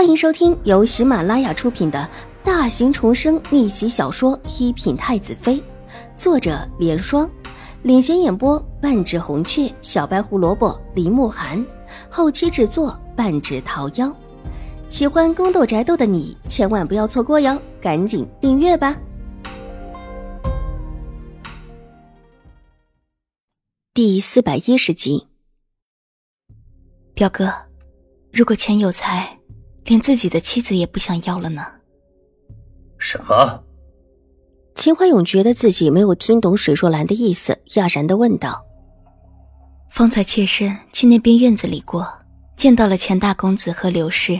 欢迎收听由喜马拉雅出品的大型重生逆袭小说《一品太子妃》，作者莲霜，领衔演播半指红雀、小白胡萝卜、林慕寒，后期制作半指桃夭。喜欢宫斗宅斗的你千万不要错过哟，赶紧订阅吧。第410集。表哥，如果钱有才，连自己的妻子也不想要了呢？什么？秦怀勇觉得自己没有听懂水若兰的意思，讶然地问道。方才妾身去那边院子里过，见到了钱大公子和刘氏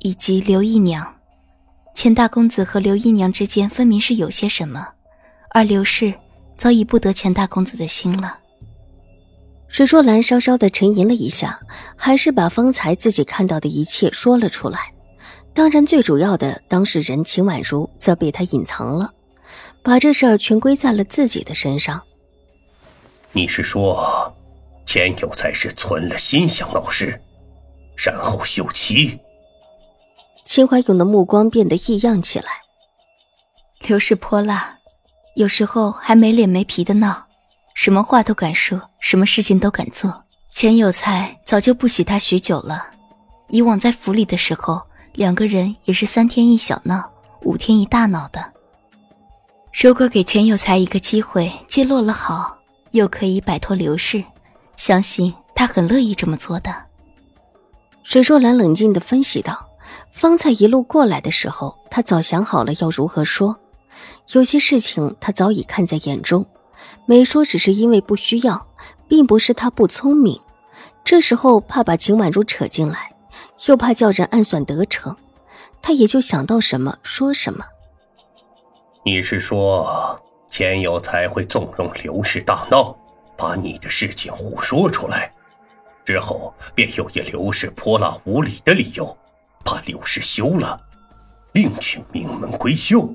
以及刘姨娘。钱大公子和刘姨娘之间分明是有些什么，而刘氏早已不得钱大公子的心了。水若兰稍稍地沉吟了一下，还是把方才自己看到的一切说了出来。当然最主要的当事人秦婉如则被他隐藏了，把这事儿全归在了自己的身上。你是说钱有才是存了心想闹事，然后休妻？秦怀勇的目光变得异样起来。刘氏泼辣，有时候还没脸没皮的闹，什么话都敢说，什么事情都敢做。钱有才早就不喜他许久了，以往在府里的时候，两个人也是3天一小闹，5天一大闹的。如果给钱有才一个机会，既落了好，又可以摆脱刘氏，相信他很乐意这么做的。水若兰冷静地分析道。方才一路过来的时候，他早想好了要如何说，有些事情他早已看在眼中，没说只是因为不需要，并不是他不聪明。这时候怕把秦婉如扯进来，又怕叫人暗算得逞，他也就想到什么说什么。你是说钱有才会纵容刘氏大闹，把你的事情胡说出来之后，便又以刘氏泼辣无礼的理由把刘氏休了，另娶名门闺秀？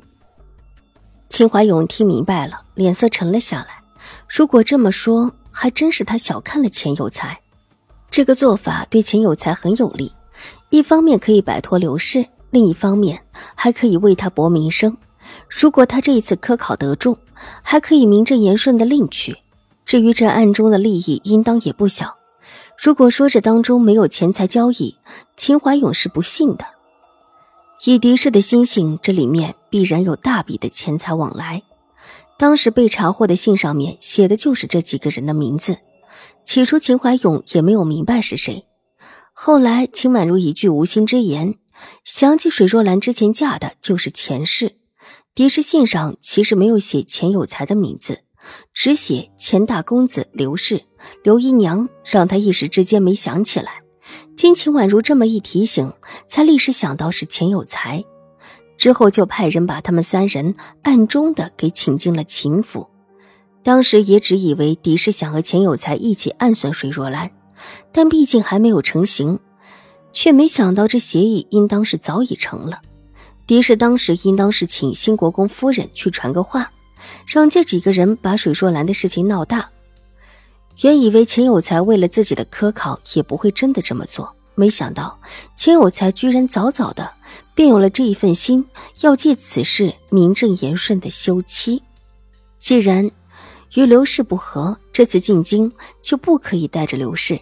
秦怀勇听明白了，脸色沉了下来。如果这么说，还真是他小看了钱有才。这个做法对钱有才很有利，一方面可以摆脱刘氏，另一方面还可以为他博名声。如果他这一次科考得中，还可以名正言顺的另娶。至于这暗中的利益，应当也不小。如果说这当中没有钱财交易，秦怀勇是不信的。以狄氏的心性，这里面必然有大笔的钱财往来。当时被查获的信上面写的就是这几个人的名字，起初秦怀勇也没有明白是谁。后来秦婉如一句无心之言，想起水若兰之前嫁的就是钱氏。狄氏信上其实没有写钱有才的名字，只写钱大公子刘氏、刘姨娘，让他一时之间没想起来。经秦婉如这么一提醒，才立时想到是钱有才，之后就派人把他们3人暗中的给请进了秦府。当时也只以为狄氏想和钱有才一起暗算水若兰，但毕竟还没有成型，却没想到这协议应当是早已成了。狄氏当时应当是请新国公夫人去传个话，让这几个人把水若兰的事情闹大。原以为钱有才为了自己的科考也不会真的这么做，没想到钱有才居然早早的便有了这一份心，要借此事名正言顺的休妻。既然与刘氏不和，这次进京就不可以带着刘氏，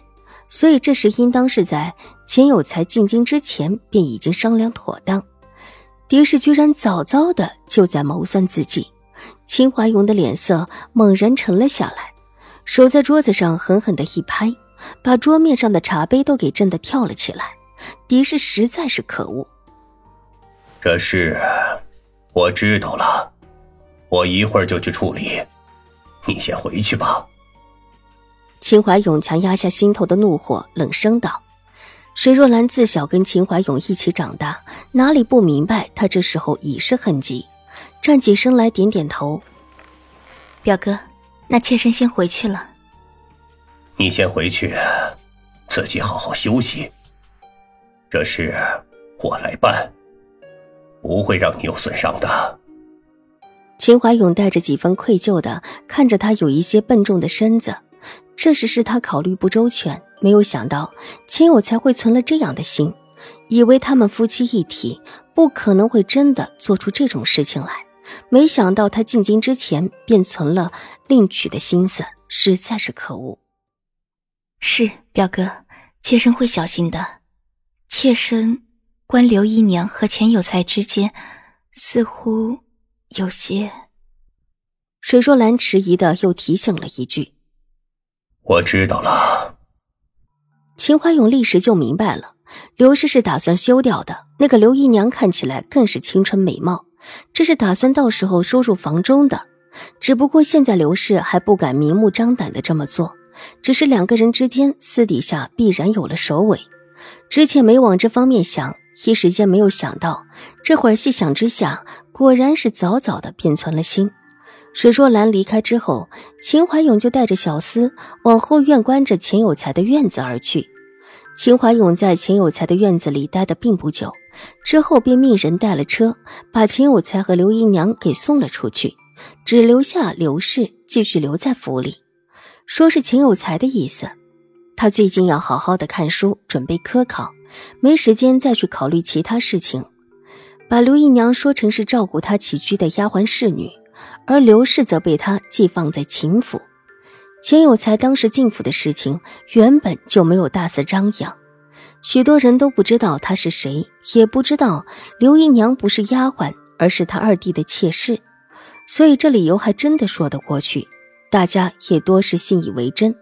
所以这事应当是在钱有才进京之前便已经商量妥当。狄氏居然早早的就在谋算自己，秦怀勇的脸色猛然沉了下来，手在桌子上狠狠地一拍，把桌面上的茶杯都给震得跳了起来。狄氏实在是可恶。这事我知道了，我一会儿就去处理，你先回去吧。秦怀勇强压下心头的怒火，冷声道。水若兰自小跟秦怀勇一起长大，哪里不明白他这时候已是很急，站起身来点点头。表哥，那妾身先回去了。你先回去，自己好好休息。这事我来办，不会让你有损伤的。秦怀勇带着几分愧疚的看着他有一些笨重的身子，这时是他考虑不周全，没有想到钱有才会存了这样的心，以为他们夫妻一体，不可能会真的做出这种事情来。没想到他进京之前便存了另娶的心思，实在是可恶。是，表哥，妾身会小心的。妾身观刘姨娘和钱有才之间似乎有些……水若兰迟疑的又提醒了一句。我知道了。秦怀勇立时就明白了，刘氏是打算休掉的，那个刘姨娘看起来更是青春美貌，这是打算到时候收入房中的，只不过现在刘氏还不敢明目张胆的这么做，只是两个人之间私底下必然有了首尾。之前没往这方面想，一时间没有想到，这会儿细想之下，果然是早早的便存了心。水若兰离开之后，秦怀勇就带着小厮往后院观着钱有才的院子而去。秦怀勇在钱有才的院子里待得并不久，之后便命人带了车，把秦有才和刘姨娘给送了出去，只留下刘氏继续留在府里。说是秦有才的意思，他最近要好好的看书，准备科考，没时间再去考虑其他事情。把刘姨娘说成是照顾他起居的丫鬟侍女，而刘氏则被他寄放在秦府。钱有才当时进府的事情原本就没有大肆张扬，许多人都不知道他是谁，也不知道刘姨娘不是丫鬟，而是他二弟的妾室，所以这理由还真的说得过去，大家也多是信以为真。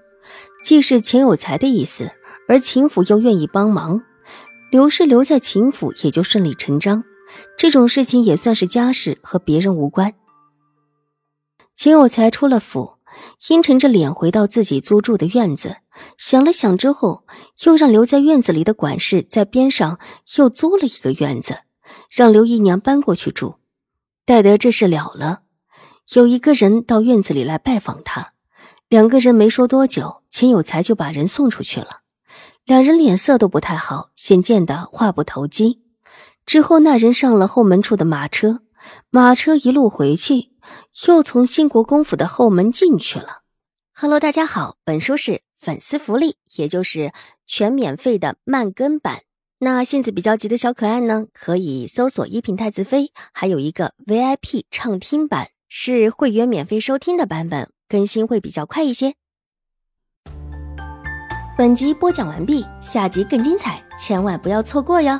既是钱有才的意思，而秦府又愿意帮忙，刘氏留在秦府也就顺理成章，这种事情也算是家事，和别人无关。钱有才出了府，阴沉着脸回到自己租住的院子，想了想之后，又让留在院子里的管事在边上又租了一个院子，让刘姨娘搬过去住。待得这事了了，有一个人到院子里来拜访他，两个人没说多久，钱有才就把人送出去了。两人脸色都不太好，显见的话不投机。之后那人上了后门处的马车，马车一路回去，又从兴国公府的后门进去了。Hello， 大家好，本书是粉丝福利，也就是全免费的慢更版。那性子比较急的小可爱呢，可以搜索一品太子妃，还有一个 VIP 畅听版，是会员免费收听的版本，更新会比较快一些。本集播讲完毕，下集更精彩，千万不要错过哟。